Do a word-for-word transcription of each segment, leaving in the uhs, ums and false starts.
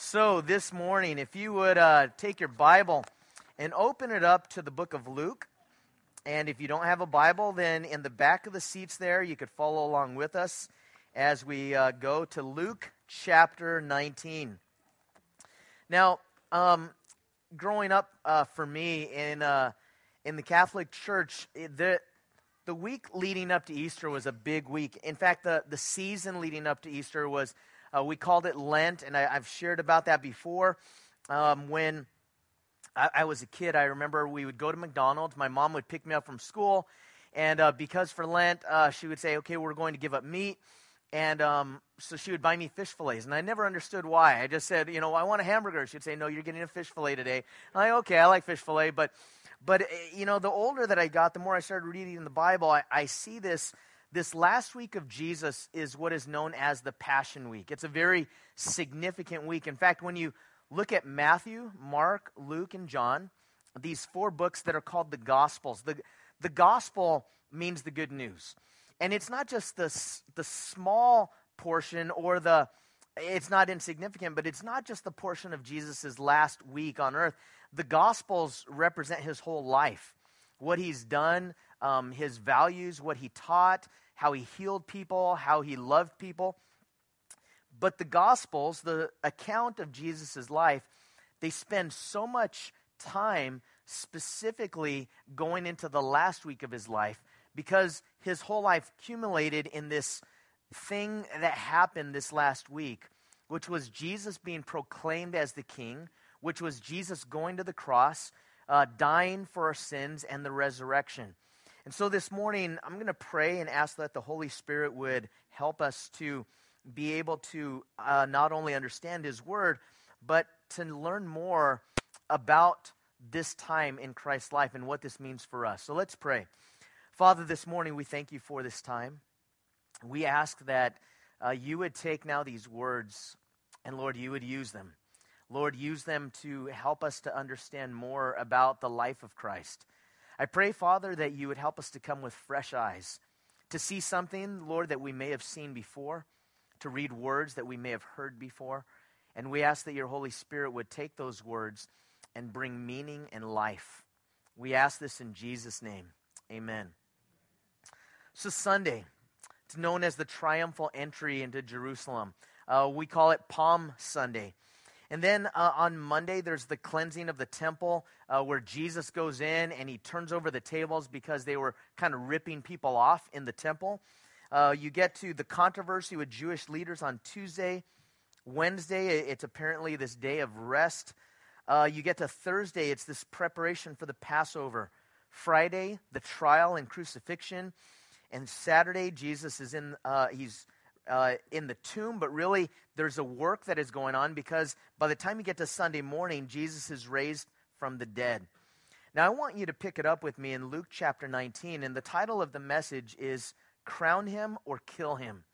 So this morning, if you would uh, take your Bible and open it up to the book of Luke, and if you don't have a Bible, then in the back of the seats there, you could follow along with us as we uh, go to Luke chapter nineteen. Now, um, growing up uh, for me in uh, in the Catholic Church, the the week leading up to Easter was a big week. In fact, the the season leading up to Easter was. Uh, we called it Lent, and I, I've shared about that before. Um, when I, I was a kid, I remember we would go to McDonald's. My mom would pick me up from school, and uh, because for Lent, uh, she would say, okay, we're going to give up meat, and um, so she would buy me fish fillets, and I never understood why. I just said, you know, I want a hamburger. She'd say, no, you're getting a fish fillet today. I'm like, okay, I like fish fillet, but, but you know, the older that I got, the more I started reading the Bible, I, I see this This last week of Jesus is what is known as the Passion Week. It's a very significant week. In fact, when you look at Matthew, Mark, Luke, and John, these four books that are called the Gospels, the, the gospel means the good news. And it's not just the, the small portion or the, it's not insignificant, but it's not just the portion of Jesus' last week on earth. The Gospels represent his whole life, what he's done, Um, his values, what he taught, how he healed people, how he loved people. But the Gospels, the account of Jesus' life, they spend so much time specifically going into the last week of his life because his whole life accumulated in this thing that happened this last week, which was Jesus being proclaimed as the King, which was Jesus going to the cross, uh, dying for our sins, and the resurrection. And so this morning, I'm going to pray and ask that the Holy Spirit would help us to be able to uh, not only understand his word, but to learn more about this time in Christ's life and what this means for us. So let's pray. Father, this morning, we thank you for this time. We ask that uh, you would take now these words and, Lord, you would use them. Lord, use them to help us to understand more about the life of Christ. I pray, Father, that you would help us to come with fresh eyes, to see something, Lord, that we may have seen before, to read words that we may have heard before. And we ask that your Holy Spirit would take those words and bring meaning and life. We ask this in Jesus' name. Amen. So Sunday, it's known as the triumphal entry into Jerusalem. Uh, we call it Palm Sunday. And then uh, on Monday, there's the cleansing of the temple uh, where Jesus goes in and he turns over the tables because they were kind of ripping people off in the temple. Uh, you get to the controversy with Jewish leaders on Tuesday. Wednesday, it's apparently this day of rest. Uh, you get to Thursday, it's this preparation for the Passover. Friday, the trial and crucifixion. And Saturday, Jesus is in, uh, he's... Uh, in the tomb, but really there's a work that is going on because by the time you get to Sunday morning, Jesus is raised from the dead. Now I want you to pick it up with me in Luke chapter nineteen, and the title of the message is Crown Him or Kill Him.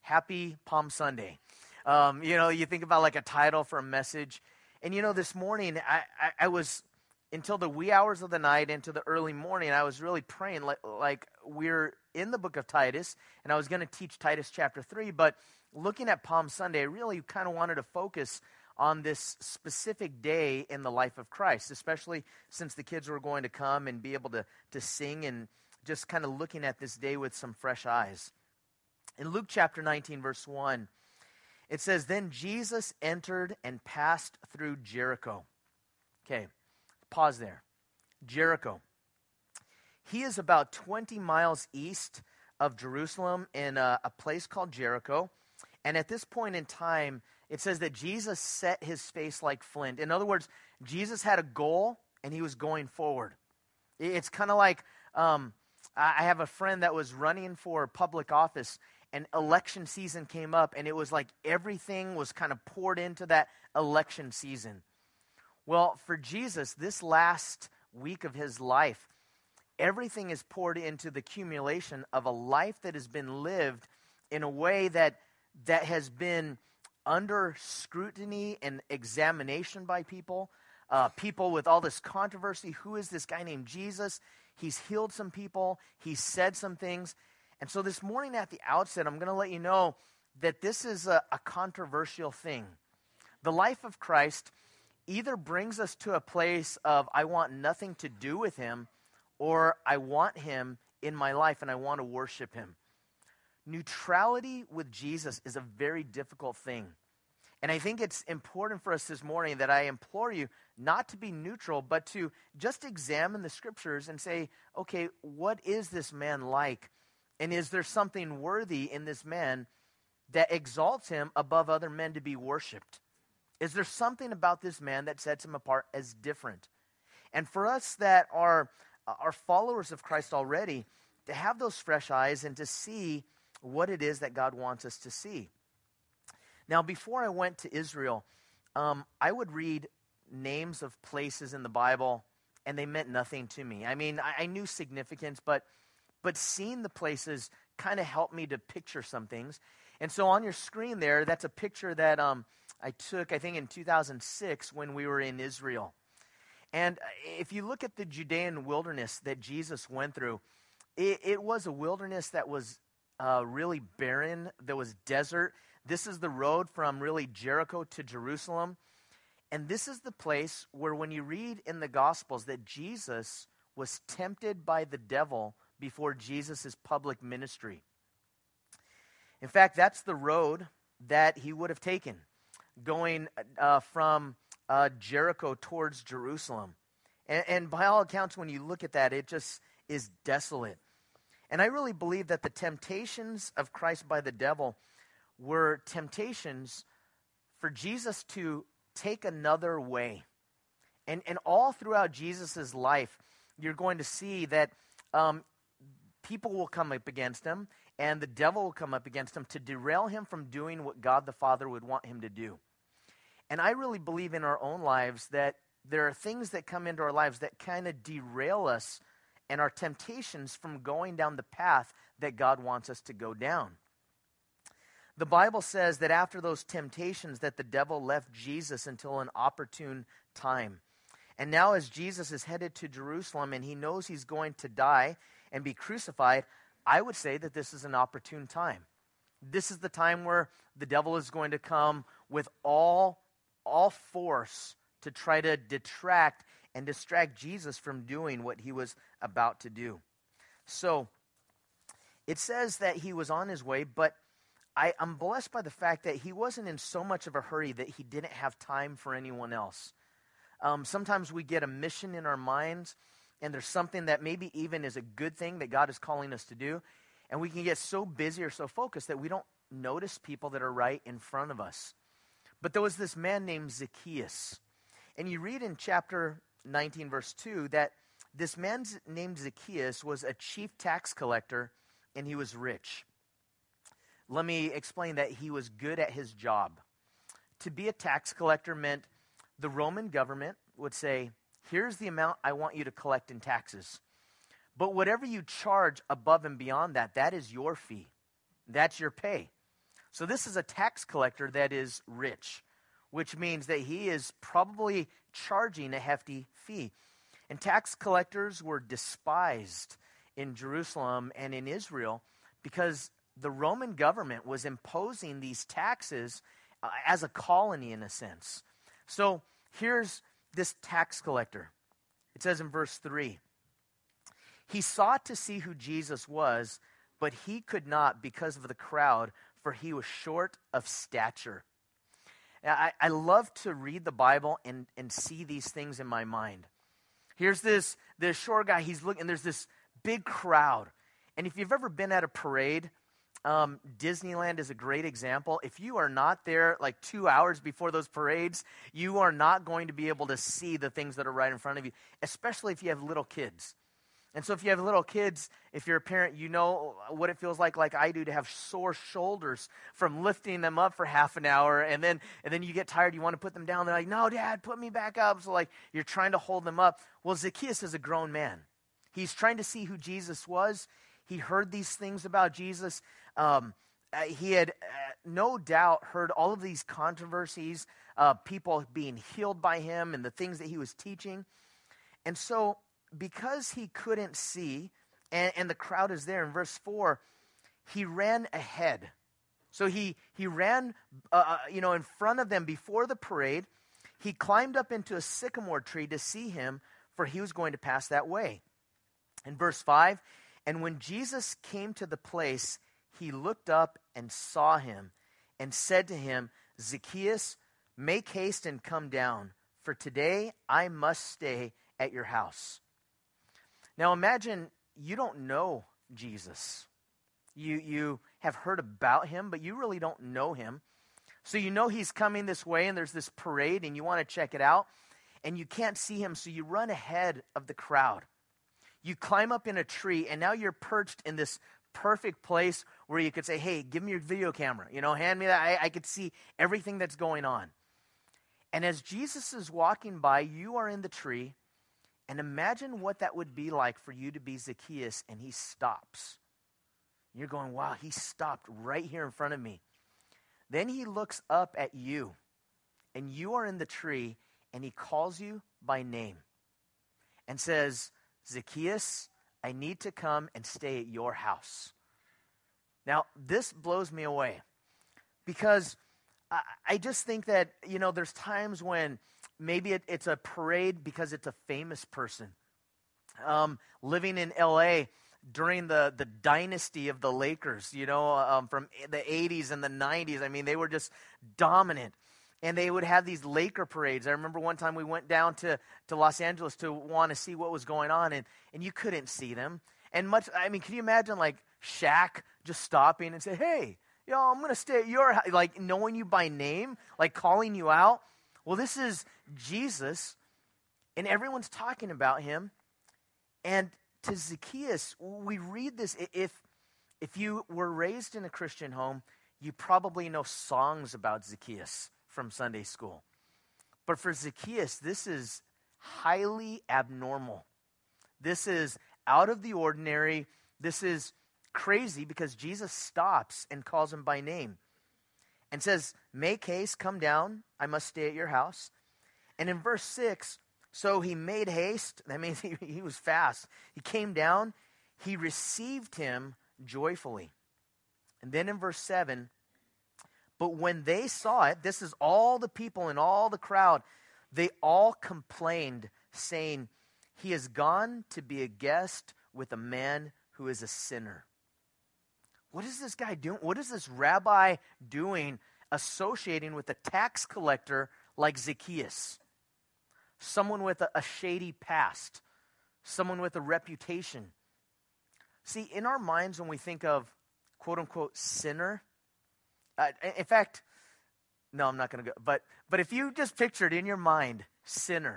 Happy Palm Sunday. Um, you know, you think about like a title for a message. And you know, this morning, I, I, I was, until the wee hours of the night, into the early morning, I was really praying like, like we're in the book of Titus, and I was going to teach Titus chapter three, but looking at Palm Sunday, I really kind of wanted to focus on this specific day in the life of Christ, especially since the kids were going to come and be able to, to sing and just kind of looking at this day with some fresh eyes. In Luke chapter nineteen, verse one, it says, "Then Jesus entered and passed through Jericho." Okay, pause there. Jericho. He is about twenty miles east of Jerusalem in a, a place called Jericho. And at this point in time, it says that Jesus set his face like flint. In other words, Jesus had a goal and he was going forward. It's kind of like um, I have a friend that was running for public office and election season came up and it was like everything was kind of poured into that election season. Well, for Jesus, this last week of his life, everything is poured into the accumulation of a life that has been lived in a way that that has been under scrutiny and examination by people, uh, people with all this controversy. Who is this guy named Jesus? He's healed some people. He's said some things. And so this morning at the outset, I'm going to let you know that this is a, a controversial thing. The life of Christ either brings us to a place of I want nothing to do with him, or I want him in my life and I want to worship him. Neutrality with Jesus is a very difficult thing. And I think it's important for us this morning that I implore you not to be neutral, but to just examine the scriptures and say, okay, what is this man like? And is there something worthy in this man that exalts him above other men to be worshiped? Is there something about this man that sets him apart as different? And for us that are, are followers of Christ already, to have those fresh eyes and to see what it is that God wants us to see. Now, before I went to Israel, um, I would read names of places in the Bible, and they meant nothing to me. I mean, I, I knew significance, but but seeing the places kind of helped me to picture some things. And so on your screen there, that's a picture that um, I took, I think, in two thousand six when we were in Israel. And if you look at the Judean wilderness that Jesus went through, it, it was a wilderness that was uh, really barren. There was desert. This is the road from really Jericho to Jerusalem. And this is the place where when you read in the Gospels that Jesus was tempted by the devil before Jesus' public ministry. In fact, that's the road that he would have taken, going uh, from uh, Jericho towards Jerusalem. And, and by all accounts, when you look at that, it just is desolate. And I really believe that the temptations of Christ by the devil were temptations for Jesus to take another way. And and all throughout Jesus' life, you're going to see that um, people will come up against him, and the devil will come up against him to derail him from doing what God the Father would want him to do. And I really believe in our own lives that there are things that come into our lives that kind of derail us and our temptations from going down the path that God wants us to go down. The Bible says that after those temptations that the devil left Jesus until an opportune time. And now as Jesus is headed to Jerusalem and he knows he's going to die and be crucified, I would say that this is an opportune time. This is the time where the devil is going to come with all, all force to try to detract and distract Jesus from doing what he was about to do. So it says that he was on his way, but I, I'm blessed by the fact that he wasn't in so much of a hurry that he didn't have time for anyone else. Um, sometimes we get a mission in our minds, and there's something that maybe even is a good thing that God is calling us to do, and we can get so busy or so focused that we don't notice people that are right in front of us. But there was this man named Zacchaeus, and you read in chapter nineteen, verse two, that this man named Zacchaeus was a chief tax collector, and he was rich. Let me explain that he was good at his job. To be a tax collector meant the Roman government would say, here's the amount I want you to collect in taxes. But whatever you charge above and beyond that, that is your fee. That's your pay. So this is a tax collector that is rich, which means that he is probably charging a hefty fee. And tax collectors were despised in Jerusalem and in Israel because the Roman government was imposing these taxes uh, as a colony in a sense. So here's this tax collector. It says in verse three, he sought to see who Jesus was, but he could not because of the crowd, for he was short of stature. Now, I, I love to read the Bible and, and see these things in my mind. Here's this, this short guy, he's looking, there's this big crowd. And if you've ever been at a parade, Um, Disneyland is a great example. If you are not there like two hours before those parades, you are not going to be able to see the things that are right in front of you, especially if you have little kids. And so if you have little kids, if you're a parent, you know what it feels like, like I do, to have sore shoulders from lifting them up for half an hour. And then, and then you get tired. You want to put them down. They're like, no, Dad, put me back up. So like you're trying to hold them up. Well, Zacchaeus is a grown man. He's trying to see who Jesus was. He heard these things about Jesus. Um, he had uh, no doubt heard all of these controversies, uh, people being healed by him and the things that he was teaching. And so because he couldn't see, and, and the crowd is there in verse four, he ran ahead. So he he ran, uh, you know, in front of them before the parade. He climbed up into a sycamore tree to see him, for he was going to pass that way. In verse five, and when Jesus came to the place, he looked up and saw him and said to him, Zacchaeus, make haste and come down, for today I must stay at your house. Now imagine you don't know Jesus. You you have heard about him, but you really don't know him. So you know he's coming this way, and there's this parade, and you want to check it out, and you can't see him, so you run ahead of the crowd. You climb up in a tree, and now you're perched in this perfect place where you could say, hey, give me your video camera. You know, hand me that. I, I could see everything that's going on. And as Jesus is walking by, you are in the tree, and imagine what that would be like for you to be Zacchaeus, and he stops. You're going, wow, he stopped right here in front of me. Then he looks up at you, and you are in the tree, and he calls you by name and says, Zacchaeus, I need to come and stay at your house. Now, this blows me away, because I, I just think that, you know, there's times when maybe it, it's a parade because it's a famous person. Um, living in L A during the, the dynasty of the Lakers, you know, um, from the eighties and the nineties, I mean, they were just dominant. And they would have these Laker parades. I remember one time we went down to, to Los Angeles to want to see what was going on, and, and you couldn't see them. And much, I mean, can you imagine, like, Shaq just stopping and say, hey, y'all, I'm going to stay at your house, like, knowing you by name, like, calling you out? Well, this is Jesus, and everyone's talking about him. And to Zacchaeus, we read this. If, if you were raised in a Christian home, you probably know songs about Zacchaeus from Sunday school. But for Zacchaeus, this is highly abnormal. This is out of the ordinary. This is crazy, because Jesus stops and calls him by name and says, make haste, come down. I must stay at your house. And in verse six, so he made haste. That means he, he was fast. He came down. He received him joyfully. And then in verse seven, but when they saw it, this is all the people and all the crowd, they all complained, saying, he has gone to be a guest with a man who is a sinner. What is this guy doing? What is this rabbi doing associating with a tax collector like Zacchaeus? Someone with a, a shady past. Someone with a reputation. See, in our minds when we think of quote-unquote sinner, Uh, in fact, no, I'm not going to go. But but if you just pictured in your mind, sinner,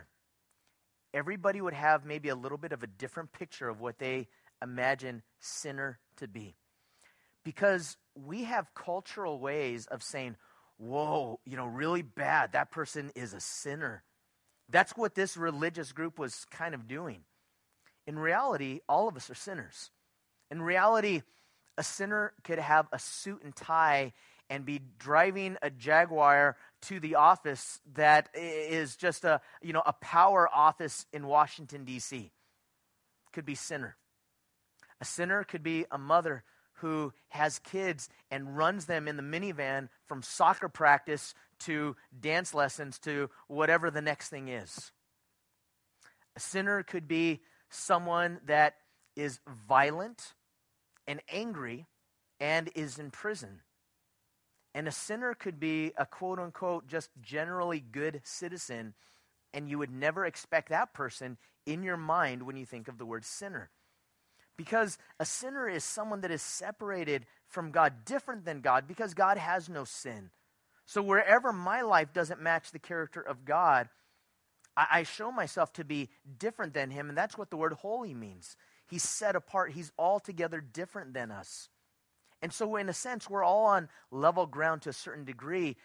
everybody would have maybe a little bit of a different picture of what they imagine sinner to be. Because we have cultural ways of saying, whoa, you know, really bad. That person is a sinner. That's what this religious group was kind of doing. In reality, all of us are sinners. In reality, a sinner could have a suit and tie and be driving a Jaguar to the office that is just a, you know, a power office in Washington, D C Could be sinner. A sinner could be a mother who has kids and runs them in the minivan from soccer practice to dance lessons to whatever the next thing is. A sinner could be someone that is violent and angry and is in prison. And a sinner could be a quote-unquote just generally good citizen, and you would never expect that person in your mind when you think of the word sinner. Because a sinner is someone that is separated from God, different than God, because God has no sin. So wherever my life doesn't match the character of God, I, I show myself to be different than him, and that's what the word holy means. He's set apart. He's altogether different than us. And so in a sense, we're all on level ground to a certain degree.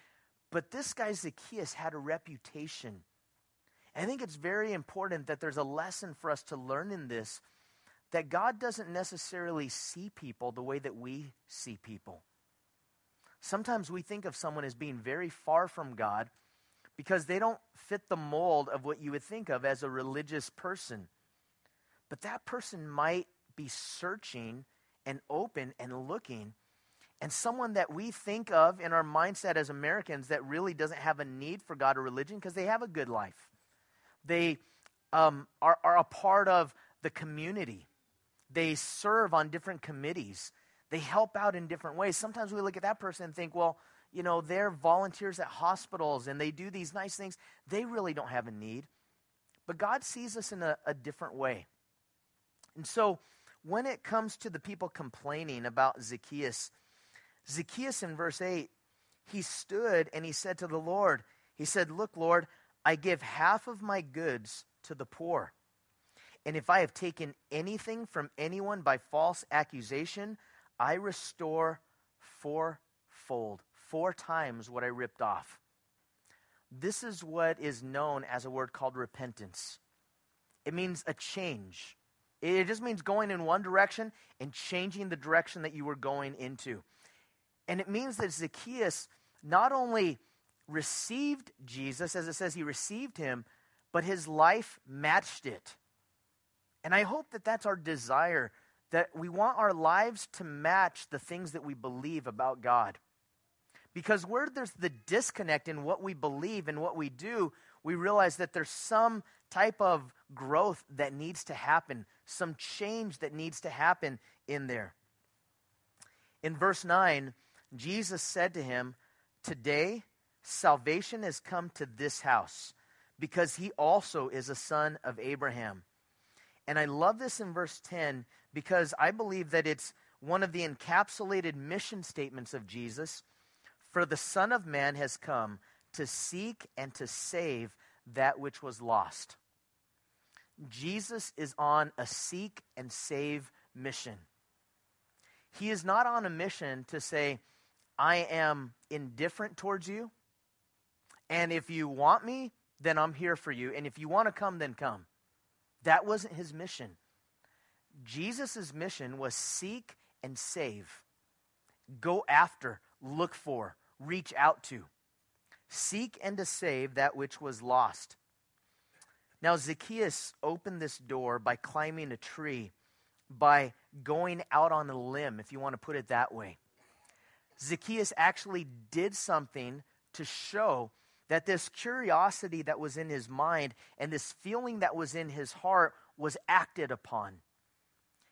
But this guy Zacchaeus had a reputation. I think it's very important that there's a lesson for us to learn in this, that God doesn't necessarily see people the way that we see people. Sometimes we think of someone as being very far from God because they don't fit the mold of what you would think of as a religious person. But that person might be searching and open and looking And someone that we think of in our mindset as Americans that really doesn't have a need for God or religion because they have a good life. They um, are, are a part of the community. They serve on different committees. They help out in different ways. Sometimes we look at that person and think, well, you know, they're volunteers at hospitals and they do these nice things. They really don't have a need. But God sees us in a, a different way. And so when it comes to the people complaining about Zacchaeus, Zacchaeus in verse eight, he stood and he said to the Lord, he said, "Look, Lord, I give half of my goods to the poor. And if I have taken anything from anyone by false accusation, I restore fourfold, four times what I ripped off." This is what is known as a word called repentance. It means a change. It just means going in one direction and changing the direction that you were going into. And it means that Zacchaeus not only received Jesus, as it says he received him, but his life matched it. And I hope that that's our desire, that we want our lives to match the things that we believe about God. Because where there's the disconnect in what we believe and what we do, we realize that there's some type of growth that needs to happen, some change that needs to happen in there. In verse nine, Jesus said to him, "Today salvation has come to this house, because he also is a son of Abraham." And I love this in verse ten, because I believe that it's one of the encapsulated mission statements of Jesus. "For the Son of Man has come to seek and to save that which was lost." Jesus is on a seek and save mission. He is not on a mission to say, "I am indifferent towards you, and if you want me, then I'm here for you, and if you want to come, then come." That wasn't his mission. Jesus' mission was seek and save. Go after, look for, reach out to. Seek and to save that which was lost. Now Zacchaeus opened this door by climbing a tree, by going out on a limb, if you want to put it that way. Zacchaeus actually did something to show that this curiosity that was in his mind and this feeling that was in his heart was acted upon.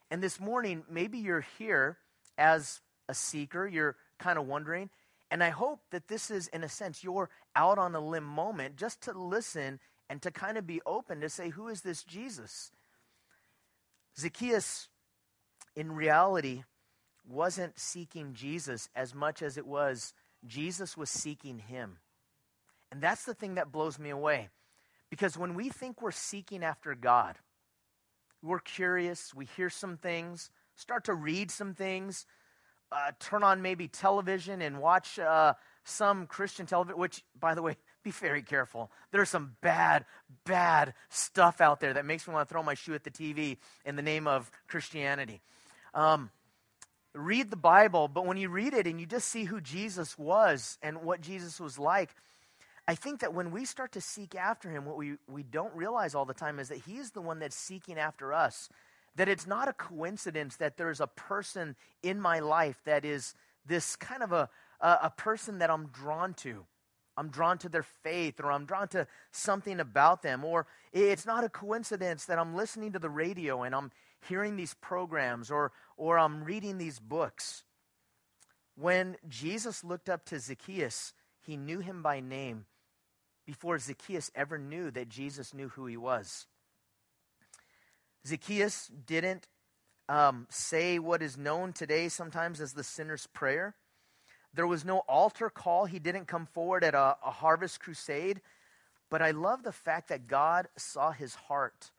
And this morning, maybe you're here as a seeker, you're kind of wondering, and I hope that this is, in a sense, your out on a limb moment just to listen and to kind of be open to say, who is this Jesus? Zacchaeus, in reality, wasn't seeking Jesus as much as it was Jesus was seeking him. And that's the thing that blows me away. Because when we think we're seeking after God, we're curious, we hear some things, start to read some things, uh, turn on maybe television and watch uh, some Christian television, which, by the way, be very careful. There's some bad, bad stuff out there that makes me want to throw my shoe at the T V in the name of Christianity. Um, read the Bible, but when you read it and you just see who Jesus was and what Jesus was like, I think that when we start to seek after him, what we, we don't realize all the time is that he is the one that's seeking after us, that it's not a coincidence that there's a person in my life that is this kind of a, a, a person that I'm drawn to. I'm drawn to their faith, or I'm drawn to something about them, or it's not a coincidence that I'm listening to the radio and I'm hearing these programs, or, or I'm reading these books. When Jesus looked up to Zacchaeus, he knew him by name before Zacchaeus ever knew that Jesus knew who he was. Zacchaeus didn't um, say what is known today sometimes as the sinner's prayer. There was no altar call. He didn't come forward at a, a harvest crusade. But I love the fact that God saw his heart.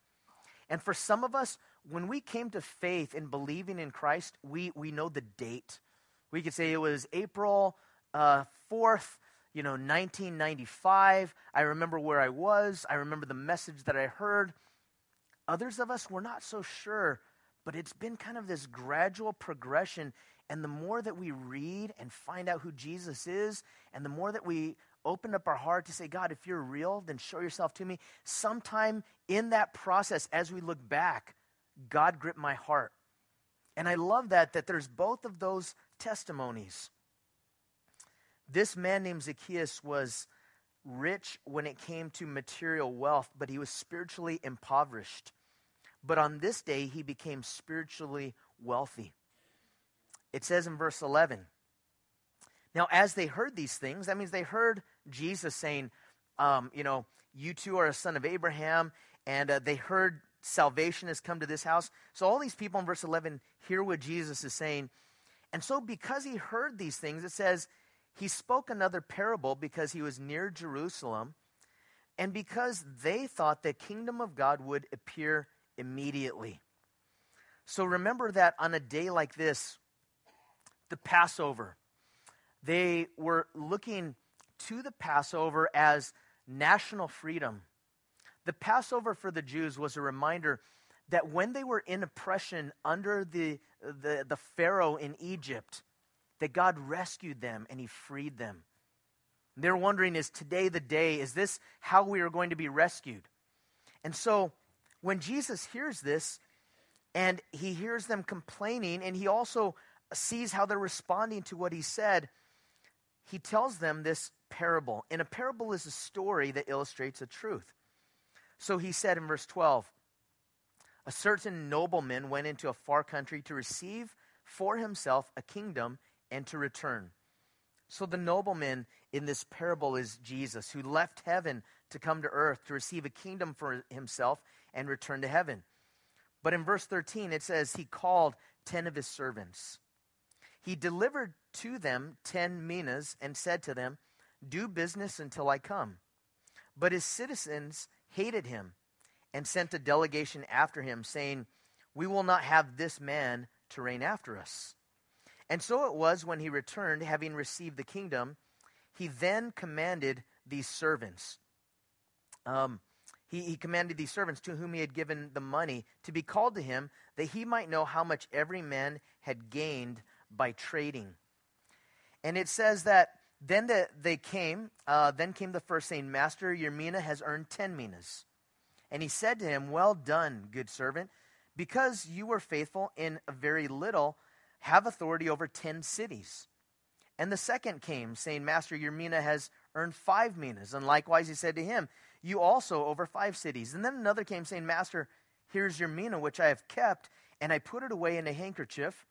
And for some of us, when we came to faith in believing in Christ, we, we know the date. We could say it was April uh, fourth, you know, nineteen ninety-five. I remember where I was. I remember the message that I heard. Others of us, we're not so sure, but it's been kind of this gradual progression. And the more that we read and find out who Jesus is, and the more that we open up our heart to say, God, if you're real, then show yourself to me. Sometime in that process, as we look back, God gripped my heart. And I love that, that there's both of those testimonies. This man named Zacchaeus was rich when it came to material wealth, but he was spiritually impoverished. But on this day, he became spiritually wealthy. It says in verse eleven, now as they heard these things, that means they heard Jesus saying, um, you know, you two are a son of Abraham, and uh, they heard salvation has come to this house. So all these people in verse eleven hear what Jesus is saying. And so because he heard these things, it says, he spoke another parable because he was near Jerusalem and because they thought the kingdom of God would appear immediately. So remember that on a day like this, the Passover, they were looking to the Passover as national freedom. The Passover for the Jews was a reminder that when they were in oppression under the, the, the Pharaoh in Egypt, that God rescued them and he freed them. They're wondering, is today the day? Is this how we are going to be rescued? And so when Jesus hears this and he hears them complaining and he also sees how they're responding to what he said, he tells them this parable. And a parable is a story that illustrates a truth. So he said in verse twelve, a certain nobleman went into a far country to receive for himself a kingdom and to return. So the nobleman in this parable is Jesus, who left heaven to come to earth to receive a kingdom for himself and return to heaven. But in verse thirteen, it says, he called ten of his servants. He delivered to them ten minas and said to them, do business until I come. But his citizens hated him and sent a delegation after him, saying, we will not have this man to reign after us. And so it was when he returned, having received the kingdom, he then commanded these servants. Um, he, he commanded these servants to whom he had given the money to be called to him, that he might know how much every man had gained by trading. And it says that then the, they came, uh, then came the first saying, Master, your mina has earned ten minas. And he said to him, well done, good servant, because you were faithful in a very little, have authority over ten cities. And the second came, saying, Master, your mina has earned five minas. And likewise he said to him, you also over five cities. And then another came, saying, Master, here's your mina, which I have kept, and I put it away in a handkerchief.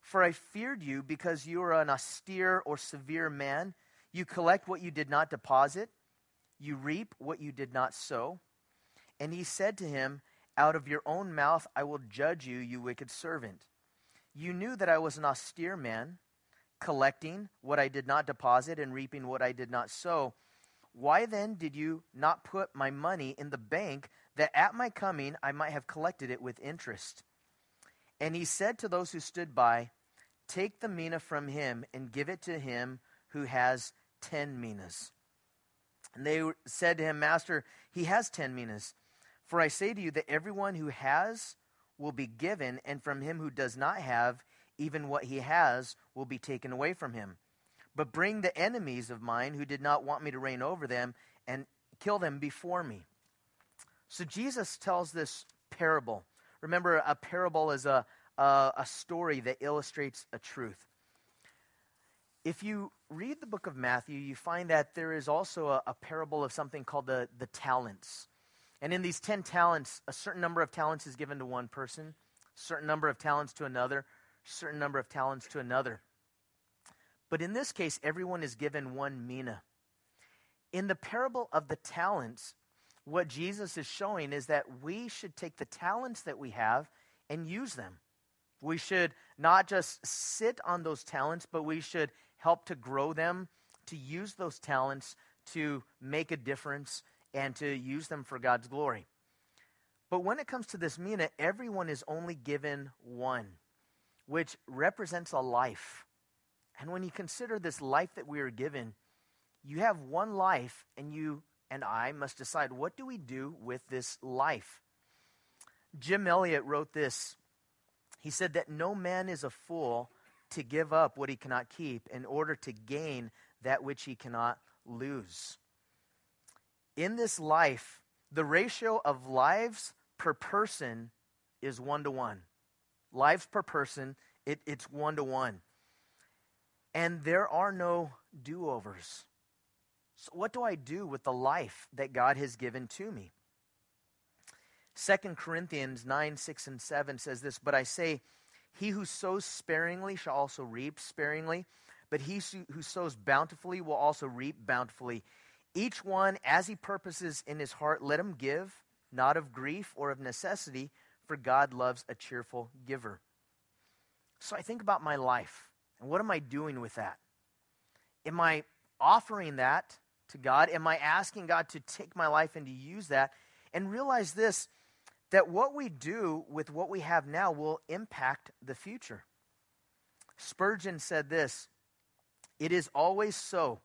For I feared you, because you are an austere or severe man. You collect what you did not deposit. You reap what you did not sow. And he said to him, out of your own mouth I will judge you, you wicked servant. You knew that I was an austere man, collecting what I did not deposit and reaping what I did not sow. Why then did you not put my money in the bank, that at my coming I might have collected it with interest? And he said to those who stood by, take the mina from him and give it to him who has ten minas. And they said to him, Master, he has ten minas. For I say to you that everyone who has will be given, and from him who does not have, even what he has will be taken away from him. But bring the enemies of mine who did not want me to reign over them, and kill them before me. So Jesus tells this parable. Remember, a parable is a, a, a story that illustrates a truth. If you read the book of Matthew, you find that there is also a, a parable of something called the, the talents. And in these ten talents, a certain number of talents is given to one person, a certain number of talents to another, a certain number of talents to another. But in this case, everyone is given one mina. In the parable of the talents, what Jesus is showing is that we should take the talents that we have and use them. We should not just sit on those talents, but we should help to grow them, to use those talents to make a difference and to use them for God's glory. But when it comes to this mina, everyone is only given one, which represents a life. And when you consider this life that we are given, you have one life, and you and I must decide, what do we do with this life? Jim Elliott wrote this. He said that no man is a fool to give up what he cannot keep in order to gain that which he cannot lose. In this life, the ratio of lives per person is one to one. Lives per person, it, it's one to one. and there are no do-overs. So what do I do with the life that God has given to me? Second Corinthians nine, six, and seven says this, "But I say, he who sows sparingly shall also reap sparingly, but he who sows bountifully will also reap bountifully. Each one, as he purposes in his heart, let him give, not of grief or of necessity, for God loves a cheerful giver." So I think about my life, and what am I doing with that? Am I offering that to God? Am I asking God to take my life and to use that? And realize this, that what we do with what we have now will impact the future. Spurgeon said this, "It is always so.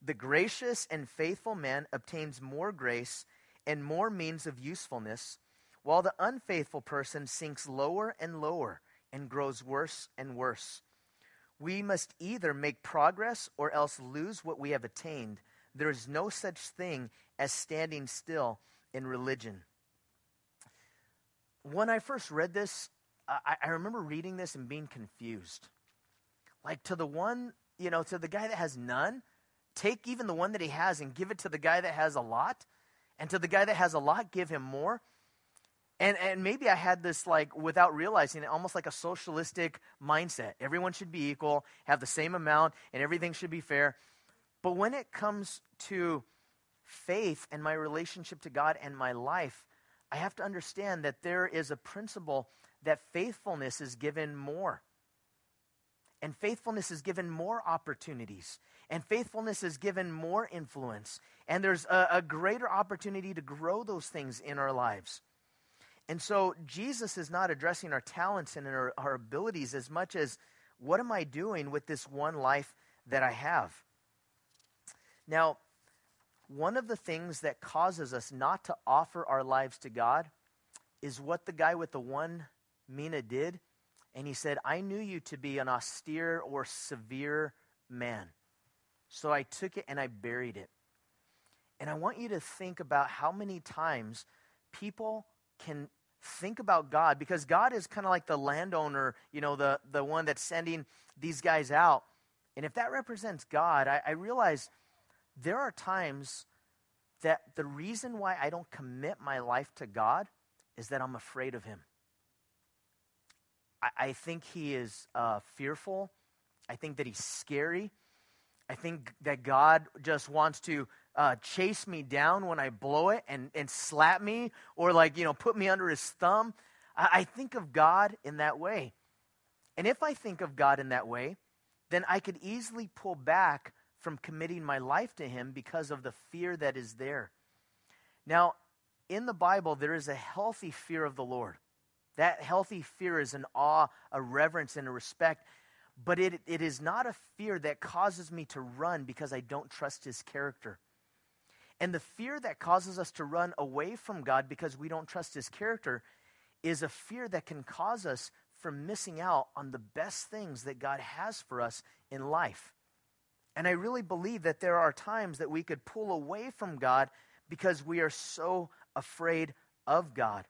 The gracious and faithful man obtains more grace and more means of usefulness, while the unfaithful person sinks lower and lower and grows worse and worse. We must either make progress or else lose what we have attained. There is no such thing as standing still in religion." When I first read this, I, I remember reading this and being confused. Like to the one, you know, to the guy that has none, take even the one that he has and give it to the guy that has a lot. And to the guy that has a lot, give him more. And and maybe I had this, like, without realizing it, almost like a socialistic mindset. Everyone should be equal, have the same amount, and everything should be fair. But when it comes to faith and my relationship to God and my life, I have to understand that there is a principle that faithfulness is given more. And faithfulness is given more opportunities. And faithfulness is given more influence. And there's a, a greater opportunity to grow those things in our lives. And so Jesus is not addressing our talents and our, our abilities as much as, what am I doing with this one life that I have? Now, one of the things that causes us not to offer our lives to God is what the guy with the one mina did. And he said, "I knew you to be an austere or severe man. So I took it and I buried it." And I want you to think about how many times people can think about God, because God is kind of like the landowner, you know, the, the one that's sending these guys out. And if that represents God, I, I realize there are times that the reason why I don't commit my life to God is that I'm afraid of him. I, I think he is uh, fearful. I think that he's scary. I think that God just wants to uh, chase me down when I blow it and, and slap me, or like, you know, put me under his thumb. I, I think of God in that way. And if I think of God in that way, then I could easily pull back from committing my life to him because of the fear that is there. Now, in the Bible, there is a healthy fear of the Lord. That healthy fear is an awe, a reverence, and a respect. But it, it is not a fear that causes me to run because I don't trust his character. And the fear that causes us to run away from God because we don't trust his character is a fear that can cause us from missing out on the best things that God has for us in life. And I really believe that there are times that we could pull away from God because we are so afraid of God.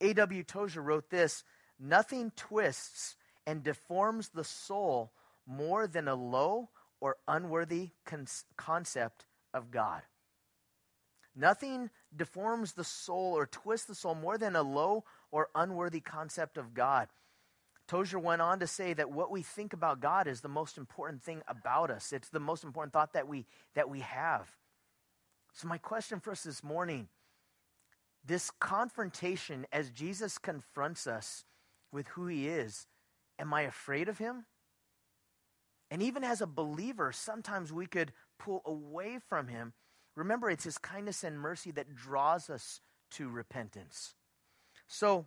A W Tozer wrote this, "Nothing twists and deforms the soul more than a low or unworthy con- concept of God." Nothing deforms the soul or twists the soul more than a low or unworthy concept of God. Tozer went on to say that what we think about God is the most important thing about us. It's the most important thought that we that we have. So my question for us this morning, this confrontation as Jesus confronts us with who he is, am I afraid of him? And even as a believer, sometimes we could pull away from him. Remember, it's his kindness and mercy that draws us to repentance. So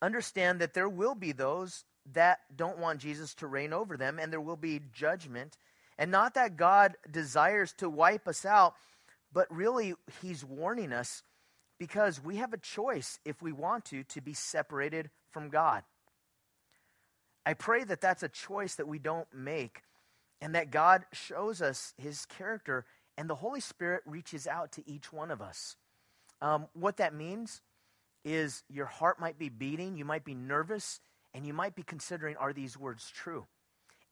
understand that there will be those that don't want Jesus to reign over them, and there will be judgment. And not that God desires to wipe us out, but really he's warning us because we have a choice, if we want to, to be separated from God. I pray that that's a choice that we don't make, and that God shows us his character, and the Holy Spirit reaches out to each one of us. Um, what that means is your heart might be beating, you might be nervous, and you might be considering, are these words true?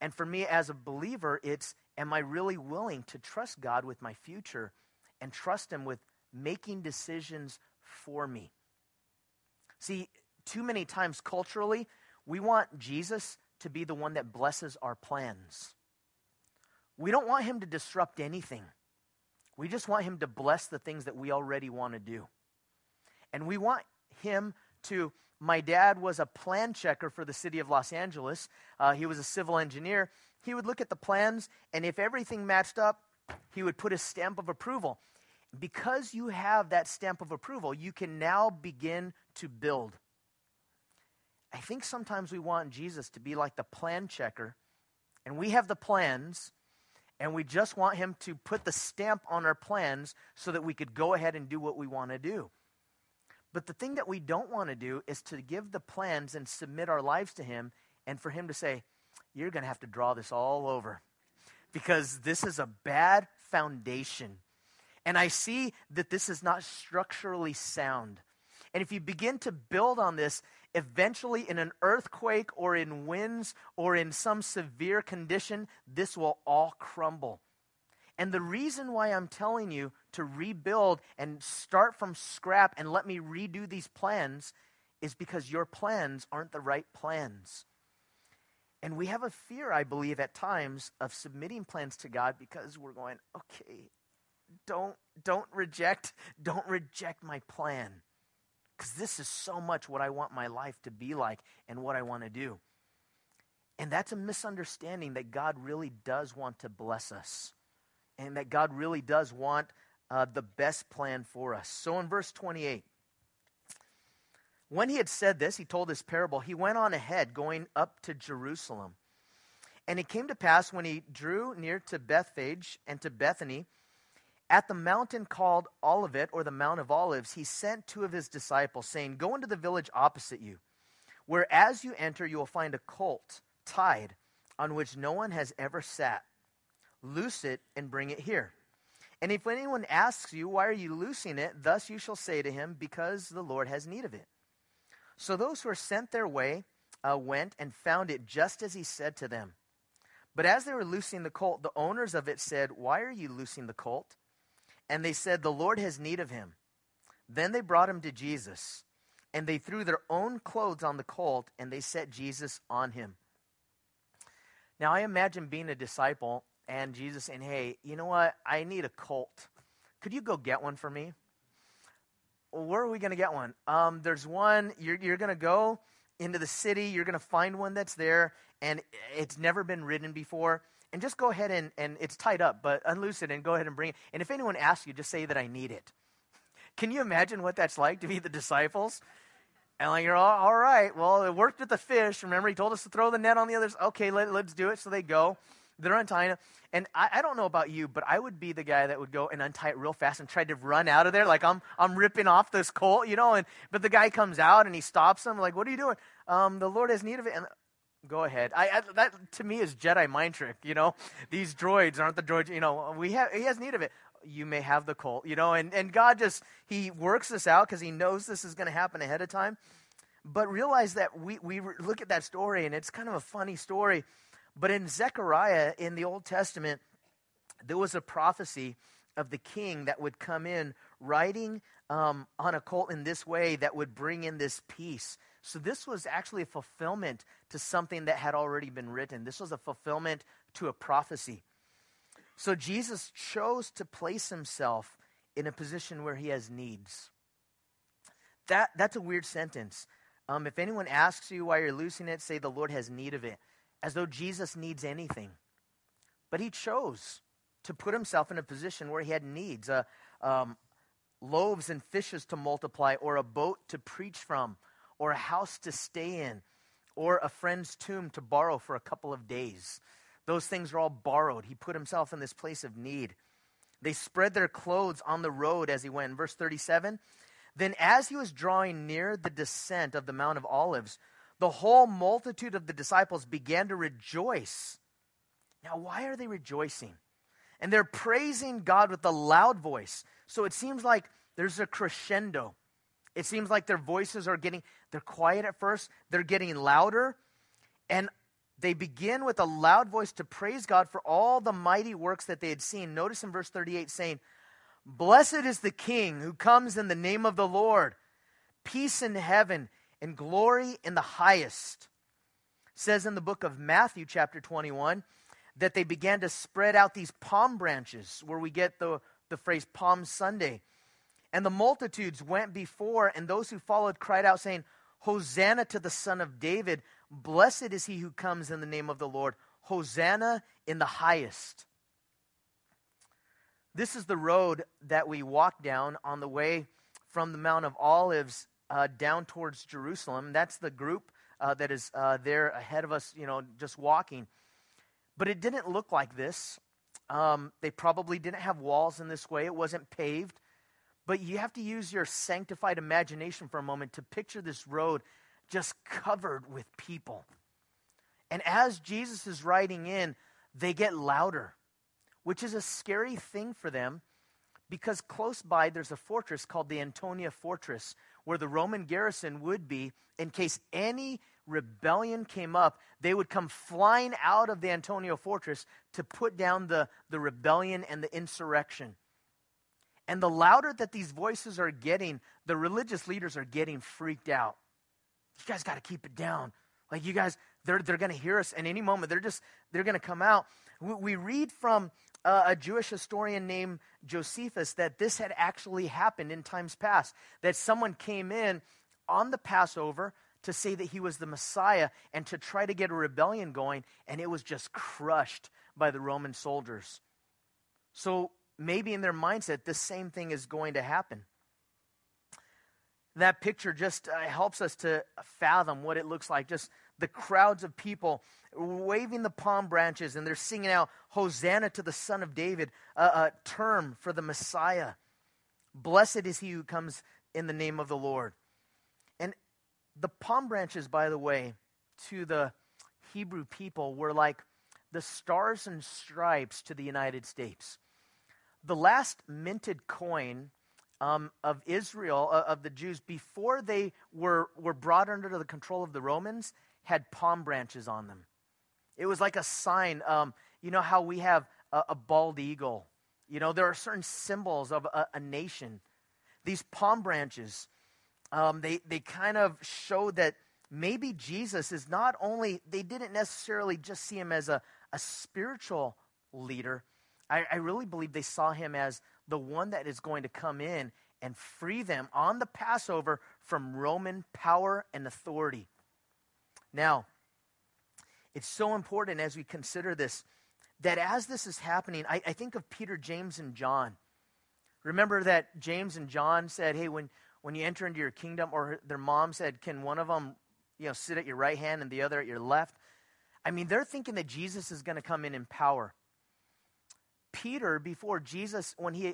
And for me as a believer, it's, am I really willing to trust God with my future and trust him with making decisions for me? See, too many times culturally, we want Jesus to be the one that blesses our plans. We don't want him to disrupt anything. We just want him to bless the things that we already want to do. And we want him to, my dad was a plan checker for the city of Los Angeles. Uh, he was a civil engineer. He would look at the plans, and if everything matched up, he would put a stamp of approval. Because you have that stamp of approval, you can now begin to build. I think sometimes we want Jesus to be like the plan checker, and we have the plans, and we just want him to put the stamp on our plans so that we could go ahead and do what we want to do. But the thing that we don't want to do is to give the plans and submit our lives to him, and for him to say, you're going to have to draw this all over because this is a bad foundation. And I see that this is not structurally sound. And if you begin to build on this, eventually in an earthquake or in winds or in some severe condition, this will all crumble. And the reason why I'm telling you to rebuild and start from scrap and let me redo these plans is because your plans aren't the right plans. And we have a fear, I believe, at times of submitting plans to God because we're going, okay, don't don't reject, don't reject my plan. Because this is so much what I want my life to be like and what I want to do. And that's a misunderstanding that God really does want to bless us. And that God really does want uh, the best plan for us. So in verse twenty-eight, when he had said this, he told this parable, he went on ahead going up to Jerusalem. And it came to pass when he drew near to Bethphage and to Bethany, at the mountain called Olivet, or the Mount of Olives, he sent two of his disciples, saying, go into the village opposite you, where as you enter you will find a colt tied on which no one has ever sat. Loose it and bring it here. And if anyone asks you, why are you loosing it? Thus you shall say to him, because the Lord has need of it. So those who were sent their way uh, went and found it just as he said to them. But as they were loosing the colt, the owners of it said, why are you loosing the colt? And they said, the Lord has need of him. Then they brought him to Jesus, and they threw their own clothes on the colt, and they set Jesus on him. Now I imagine being a disciple and Jesus saying, hey, you know what? I need a colt. Could you go get one for me? Where are we going to get one? Um, there's one, you're, you're going to go into the city, you're going to find one that's there, and it's never been ridden before. And just go ahead and, and it's tied up, but unloose it and go ahead and bring it. And if anyone asks you, just say that I need it. Can you imagine what that's like to be the disciples? And like, you're all, all right, well, it worked with the fish. Remember, he told us to throw the net on the others. Okay, let, let's do it. So they go. They're untying it. And I, I don't know about you, but I would be the guy that would go and untie it real fast and try to run out of there. Like I'm I'm ripping off this colt, you know. And but the guy comes out and he stops him. Like, what are you doing? Um, the Lord has need of it. And go ahead. I, I, that to me is Jedi mind trick, you know. These droids aren't the droids, you know. We have he has need of it. You may have the colt, you know. And and God just he works this out because he knows this is going to happen ahead of time. But realize that we we look at that story and it's kind of a funny story. But in Zechariah in the Old Testament, there was a prophecy of the king that would come in riding um, on a colt in this way that would bring in this peace. So this was actually a fulfillment to something that had already been written. This was a fulfillment to a prophecy. So Jesus chose to place himself in a position where he has needs. That that's a weird sentence. Um, if anyone asks you why you're loosing it, say the Lord has need of it, as though Jesus needs anything. But he chose to put himself in a position where he had needs, uh, um, loaves and fishes to multiply, or a boat to preach from, or a house to stay in, or a friend's tomb to borrow for a couple of days. Those things are all borrowed. He put himself in this place of need. They spread their clothes on the road as he went. Verse thirty-seven, then as he was drawing near the descent of the Mount of Olives, the whole multitude of the disciples began to rejoice. Now, why are they rejoicing? And they're praising God with a loud voice. So it seems like there's a crescendo. It seems like their voices are getting, they're quiet at first, they're getting louder, and They begin with a loud voice to praise God for all the mighty works that they had seen. Notice in verse thirty-eight saying, "Blessed is the King who comes in the name of the Lord. Peace in heaven and glory in the highest." It says in the book of Matthew chapter twenty-one that they began to spread out these palm branches, where we get the, the phrase Palm Sunday. "And the multitudes went before, and those who followed cried out, saying, Hosanna to the Son of David. Blessed is he who comes in the name of the Lord. Hosanna in the highest." This is the road that we walk down on the way from the Mount of Olives uh, down towards Jerusalem. That's the group uh, that is uh, there ahead of us, you know, just walking. But it didn't look like this. Um, they probably didn't have walls in this way. It wasn't paved. But you have to use your sanctified imagination for a moment to picture this road just covered with people. And as Jesus is riding in, they get louder, which is a scary thing for them, because close by there's a fortress called the Antonia Fortress, where the Roman garrison would be in case any rebellion came up. They would come flying out of the Antonia Fortress to put down the, the rebellion and the insurrection. And the louder that these voices are getting, the religious leaders are getting freaked out. You guys got to keep it down. Like, you guys, they're they're going to hear us in any moment. They're just, they're going to come out. We, we read from uh, a Jewish historian named Josephus that this had actually happened in times past, that someone came in on the Passover to say that he was the Messiah and to try to get a rebellion going, and it was just crushed by the Roman soldiers. So maybe in their mindset, the same thing is going to happen. That picture just uh, helps us to fathom what it looks like. Just the crowds of people waving the palm branches, and they're singing out, "Hosanna to the Son of David," a, a term for the Messiah. "Blessed is he who comes in the name of the Lord." And the palm branches, by the way, to the Hebrew people were like the stars and stripes to the United States. The last minted coin um, of Israel, uh, of the Jews, before they were, were brought under the control of the Romans, had palm branches on them. It was like a sign. Um, you know how we have a, a bald eagle? You know, there are certain symbols of a, a nation. These palm branches, um, they, they kind of show that maybe Jesus is not only, they didn't necessarily just see him as a, a spiritual leader. I really believe they saw him as the one that is going to come in and free them on the Passover from Roman power and authority. Now, it's so important as we consider this, that as this is happening, I, I think of Peter, James, and John. Remember that James and John said, hey, when, when you enter into your kingdom, or their mom said, can one of them, you know, sit at your right hand and the other at your left? I mean, they're thinking that Jesus is going to come in in power. Peter, before Jesus, when he uh,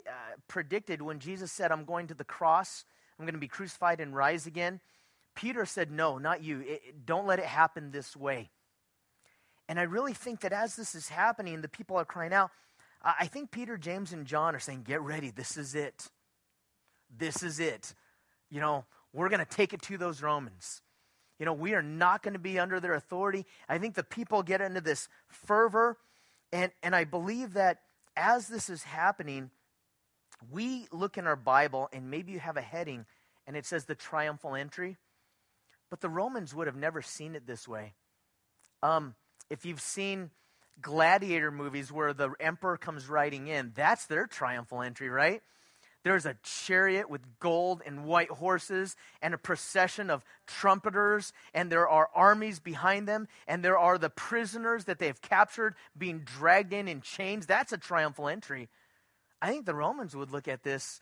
predicted, when Jesus said, I'm going to the cross, I'm going to be crucified and rise again, Peter said, no, not you. It, it, don't let it happen this way. And I really think that as this is happening, the people are crying out. I, I think Peter, James, and John are saying, get ready. This is it. This is it. You know, we're going to take it to those Romans. You know, we are not going to be under their authority. I think the people get into this fervor, and, and I believe that as this is happening, we look in our Bible, and maybe you have a heading, and it says the triumphal entry. But the Romans would have never seen it this way. Um, if you've seen gladiator movies where the emperor comes riding in, that's their triumphal entry, right? There's a chariot with gold and white horses and a procession of trumpeters, and there are armies behind them, and there are the prisoners that they have captured being dragged in in chains. That's a triumphal entry. I think the Romans would look at this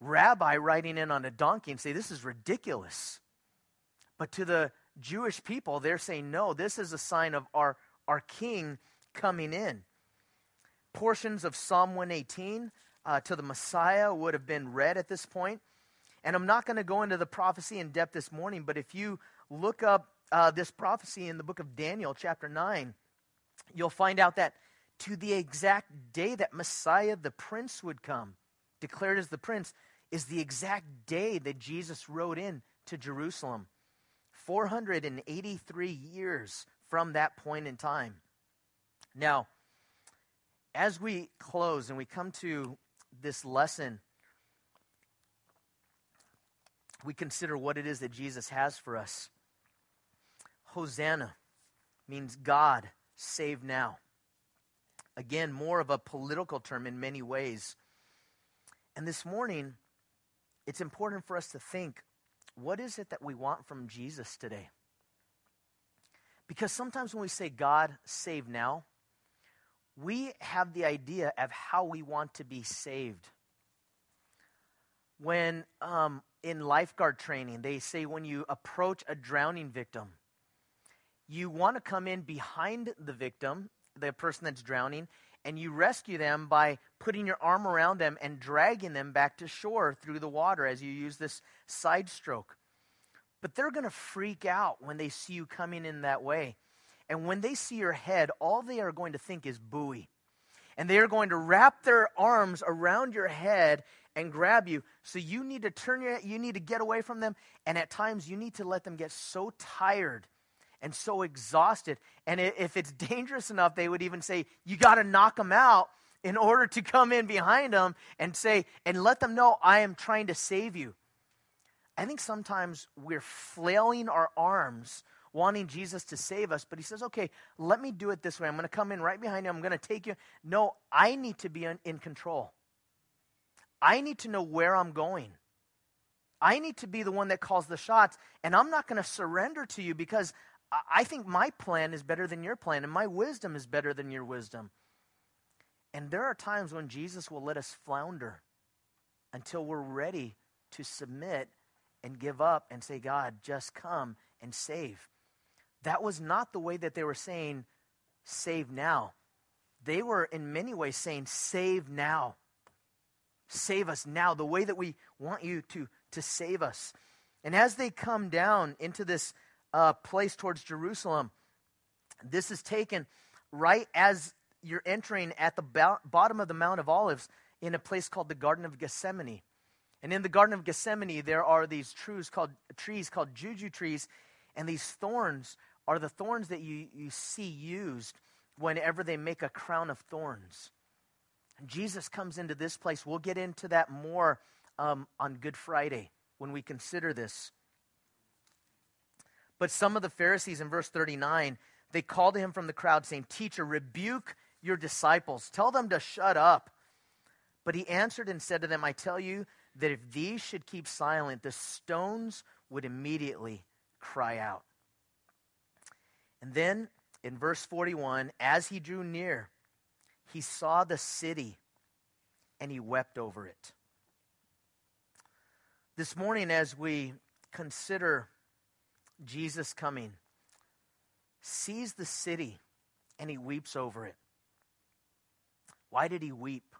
rabbi riding in on a donkey and say, this is ridiculous. But to the Jewish people, they're saying, no, this is a sign of our, our king coming in. Portions of Psalm one eighteen Uh, to the Messiah would have been read at this point. And I'm not going to go into the prophecy in depth this morning, but if you look up uh, this prophecy in the book of Daniel, chapter nine, you'll find out that to the exact day that Messiah, the Prince, would come, declared as the Prince, is the exact day that Jesus rode in to Jerusalem. four hundred eighty-three years from that point in time. Now, as we close and we come to this lesson, we consider what it is that Jesus has for us. Hosanna means God, save now. Again, more of a political term in many ways. And this morning, it's important for us to think, what is it that we want from Jesus today? Because sometimes when we say, God, save now, we have the idea of how we want to be saved. When um, in lifeguard training, they say when you approach a drowning victim, you want to come in behind the victim, the person that's drowning, and you rescue them by putting your arm around them and dragging them back to shore through the water as you use this side stroke. But they're going to freak out when they see you coming in that way. And when they see your head, all they are going to think is buoy. And they are going to wrap their arms around your head and grab you. So you need to turn your, you need to get away from them. And at times you need to let them get so tired and so exhausted. And if it's dangerous enough, they would even say, you got to knock them out in order to come in behind them and say, and let them know, I am trying to save you. I think sometimes we're flailing our arms, wanting Jesus to save us. But he says, okay, let me do it this way. I'm going to come in right behind you. I'm going to take you. No, I need to be in control. I need to know where I'm going. I need to be the one that calls the shots, and I'm not going to surrender to you because I think my plan is better than your plan, and my wisdom is better than your wisdom. And there are times when Jesus will let us flounder until we're ready to submit and give up and say, God, just come and save. That was not the way that they were saying, save now. They were in many ways saying, save now. Save us now, the way that we want you to, to save us. And as they come down into this uh, place towards Jerusalem, this is taken right as you're entering at the bo- bottom of the Mount of Olives in a place called the Garden of Gethsemane. And in the Garden of Gethsemane, there are these trees called, trees called juju trees, and these thorns are the thorns that you, you see used whenever they make a crown of thorns. Jesus comes into this place. We'll get into that more um, on Good Friday when we consider this. But some of the Pharisees in verse thirty-nine, they called to him from the crowd saying, Teacher, rebuke your disciples. Tell them to shut up. But he answered and said to them, I tell you that if these should keep silent, the stones would immediately cry out. And then in verse forty-one, as he drew near, he saw the city, and he wept over it. This morning, as we consider Jesus coming, sees the city, and he weeps over it. Why did he weep?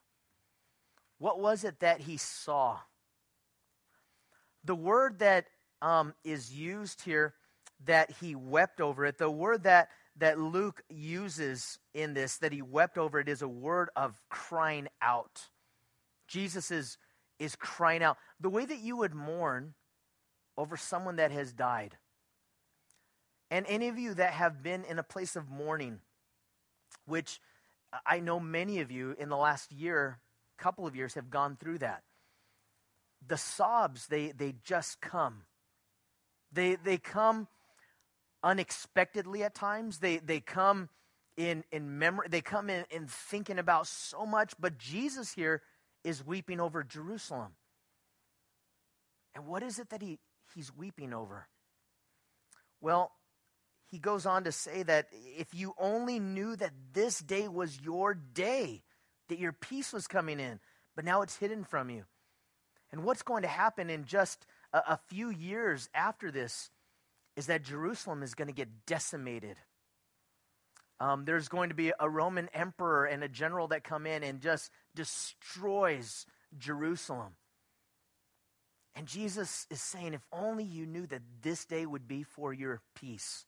What was it that he saw? The word that um, is used here, that he wept over it, the word that that Luke uses in this, that he wept over it, is a word of crying out. Jesus is, is crying out. The way that you would mourn over someone that has died. And any of you that have been in a place of mourning, which I know many of you in the last year, couple of years, have gone through that. The sobs, they they just come. They they come unexpectedly at times. They they come in in memory. They come in, in thinking about so much. But Jesus here is weeping over Jerusalem. And what is it that he, he's weeping over? Well, he goes on to say that if you only knew that this day was your day, that your peace was coming in, but now it's hidden from you. And what's going to happen in just a, a few years after this is that Jerusalem is going to get decimated. Um, there's going to be a Roman emperor and a general that come in and just destroys Jerusalem. And Jesus is saying, if only you knew that this day would be for your peace.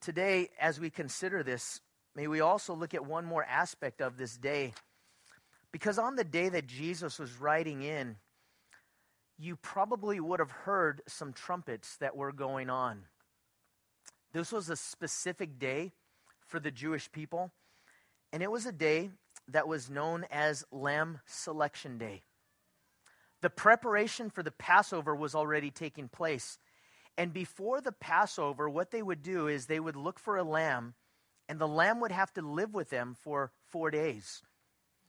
Today, as we consider this, may we also look at one more aspect of this day. Because on the day that Jesus was riding in, you probably would have heard some trumpets that were going on. This was a specific day for the Jewish people, and it was a day that was known as Lamb Selection Day. The preparation for the Passover was already taking place. And before the Passover, what they would do is they would look for a lamb, and the lamb would have to live with them for four days.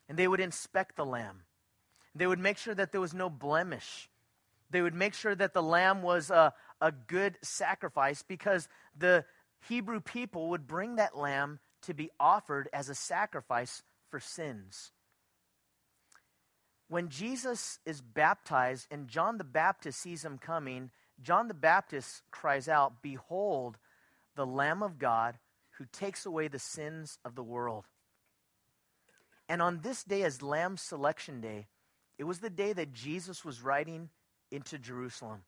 And they would inspect the lamb. They would make sure that there was no blemish. They would make sure that the lamb was a, a good sacrifice, because the Hebrew people would bring that lamb to be offered as a sacrifice for sins. When Jesus is baptized and John the Baptist sees him coming, John the Baptist cries out, "Behold, the Lamb of God who takes away the sins of the world." And on this day as Lamb Selection Day, it was the day that Jesus was riding into Jerusalem.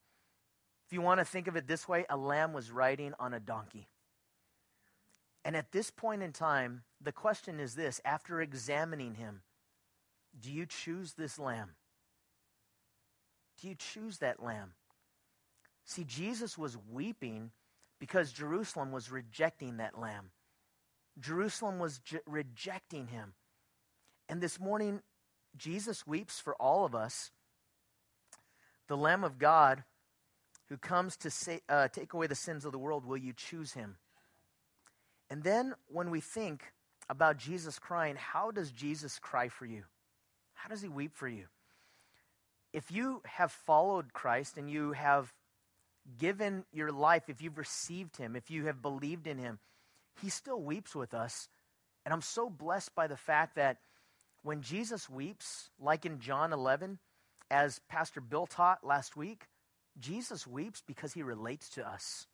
If you want to think of it this way, a lamb was riding on a donkey. And at this point in time, the question is this: after examining him, do you choose this lamb? Do you choose that lamb? See, Jesus was weeping because Jerusalem was rejecting that lamb. Jerusalem was j- rejecting him. And this morning, Jesus weeps for all of us. The Lamb of God who comes to say, uh, take away the sins of the world, will you choose him? And then when we think about Jesus crying, how does Jesus cry for you? How does he weep for you? If you have followed Christ and you have given your life, if you've received him, if you have believed in him, he still weeps with us. And I'm so blessed by the fact that when Jesus weeps, like in John eleven, as Pastor Bill taught last week, Jesus weeps because he relates to us.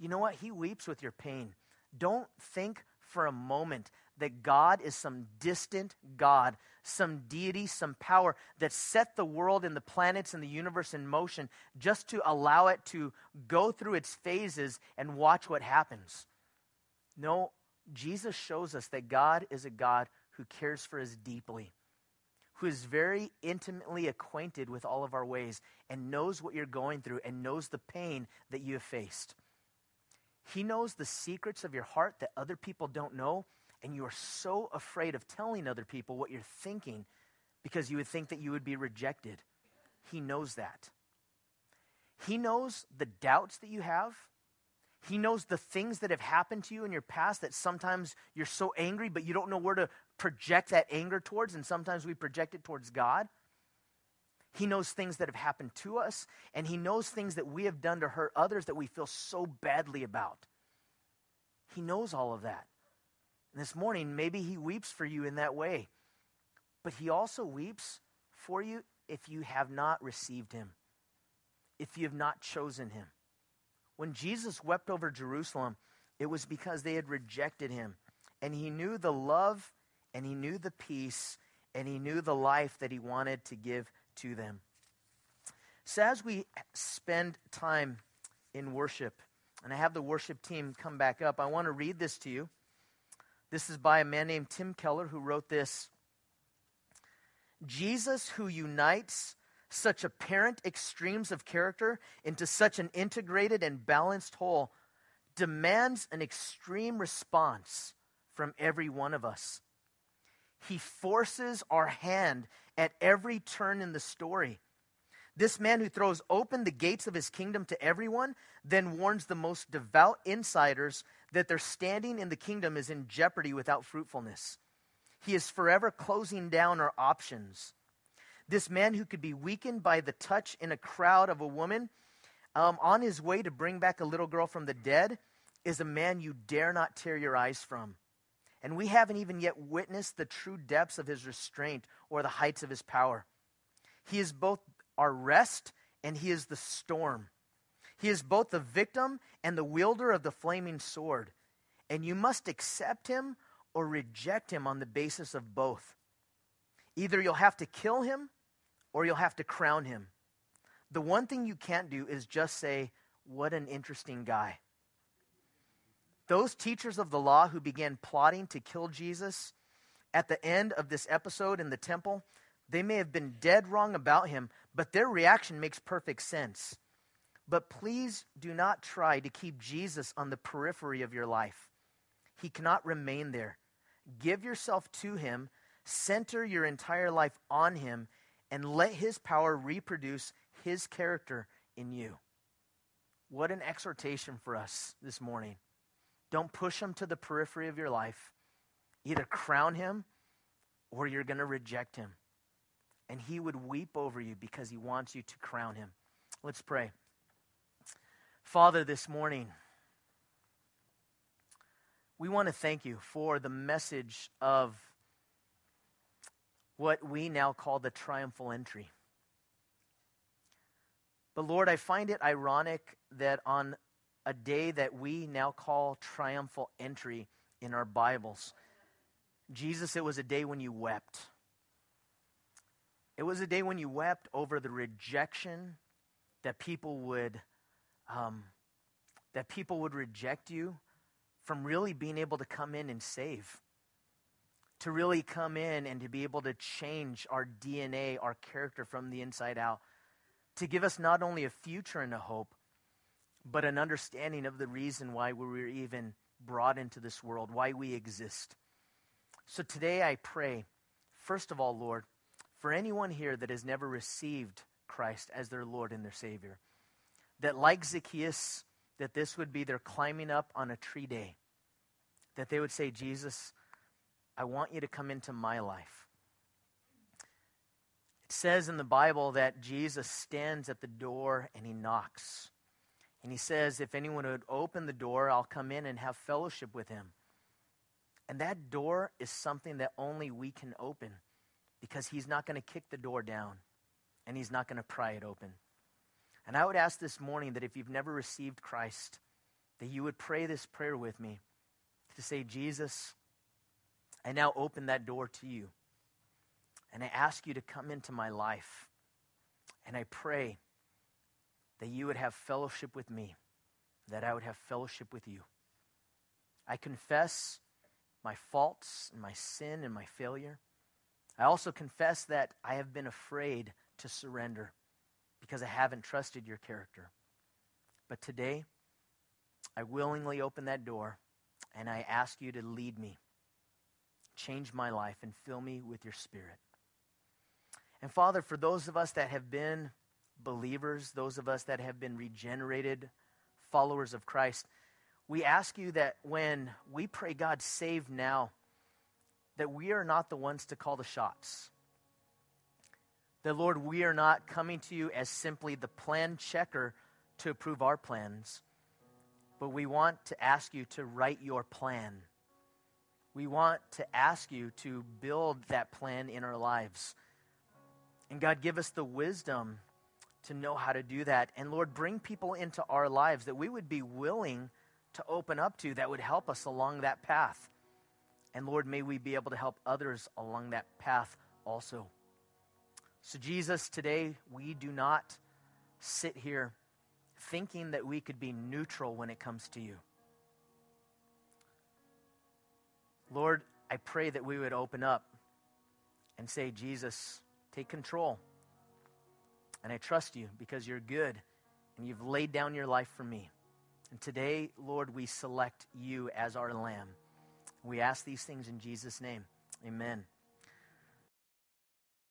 You know what? He weeps with your pain. Don't think for a moment that God is some distant God, some deity, some power that set the world and the planets and the universe in motion just to allow it to go through its phases and watch what happens. No, Jesus shows us that God is a God who cares for us deeply, who is very intimately acquainted with all of our ways and knows what you're going through and knows the pain that you have faced. He knows the secrets of your heart that other people don't know, and you are so afraid of telling other people what you're thinking because you would think that you would be rejected. He knows that. He knows the doubts that you have. He knows the things that have happened to you in your past that sometimes you're so angry, but you don't know where to project that anger towards, and sometimes we project it towards God. He knows things that have happened to us, and he knows things that we have done to hurt others that we feel so badly about. He knows all of that. And this morning, maybe he weeps for you in that way, but he also weeps for you if you have not received him, if you have not chosen him. When Jesus wept over Jerusalem, it was because they had rejected him, and he knew the love, and he knew the peace, and he knew the life that he wanted to give to them. So as we spend time in worship, and I have the worship team come back up, I want to read this to you. This is by a man named Tim Keller, who wrote this. Jesus, who unites such apparent extremes of character into such an integrated and balanced whole, demands an extreme response from every one of us. He forces our hand at every turn in the story. This man who throws open the gates of his kingdom to everyone, then warns the most devout insiders that their standing in the kingdom is in jeopardy without fruitfulness. He is forever closing down our options. This man who could be weakened by the touch in a crowd of a woman um, on his way to bring back a little girl from the dead is a man you dare not tear your eyes from. And we haven't even yet witnessed the true depths of his restraint or the heights of his power. He is both our rest and he is the storm. He is both the victim and the wielder of the flaming sword. And you must accept him or reject him on the basis of both. Either you'll have to kill him or you'll have to crown him. The one thing you can't do is just say, "What an interesting guy." Those teachers of the law who began plotting to kill Jesus at the end of this episode in the temple, they may have been dead wrong about him, but their reaction makes perfect sense. But please do not try to keep Jesus on the periphery of your life. He cannot remain there. Give yourself to him, center your entire life on him, and let his power reproduce his character in you. What an exhortation for us this morning. Don't push him to the periphery of your life. Either crown him or you're going to reject him. And he would weep over you because he wants you to crown him. Let's pray. Father, this morning, we want to thank you for the message of what we now call the triumphal entry. But Lord, I find it ironic that on a day that we now call triumphal entry in our Bibles, Jesus, it was a day when you wept. It was a day when you wept over the rejection that people would, um, that people would reject you from really being able to come in and save, to really come in and to be able to change our D N A, our character from the inside out, to give us not only a future and a hope, but an understanding of the reason why we were even brought into this world, why we exist. So today I pray, first of all, Lord, for anyone here that has never received Christ as their Lord and their Savior, that like Zacchaeus, that this would be their climbing up on a tree day, that they would say, Jesus, I want you to come into my life. It says in the Bible that Jesus stands at the door and he knocks. And he says, if anyone would open the door, I'll come in and have fellowship with him. And that door is something that only we can open, because he's not going to kick the door down and he's not going to pry it open. And I would ask this morning that if you've never received Christ, that you would pray this prayer with me to say, Jesus, I now open that door to you. And I ask you to come into my life. And I pray that you would have fellowship with me, that I would have fellowship with you. I confess my faults and my sin and my failure. I also confess that I have been afraid to surrender because I haven't trusted your character. But today, I willingly open that door and I ask you to lead me, change my life, and fill me with your Spirit. And Father, for those of us that have been believers, those of us that have been regenerated followers of Christ, we ask you that when we pray, God, save now, that we are not the ones to call the shots. That, Lord, we are not coming to you as simply the plan checker to approve our plans, but we want to ask you to write your plan. We want to ask you to build that plan in our lives. And God, give us the wisdom to know how to do that. And Lord, bring people into our lives that we would be willing to open up to, that would help us along that path. And Lord, may we be able to help others along that path also. So Jesus, today we do not sit here thinking that we could be neutral when it comes to you. Lord, I pray that we would open up and say, Jesus, take control. And I trust you because you're good and you've laid down your life for me. And today, Lord, we select you as our lamb. We ask these things in Jesus' name. Amen.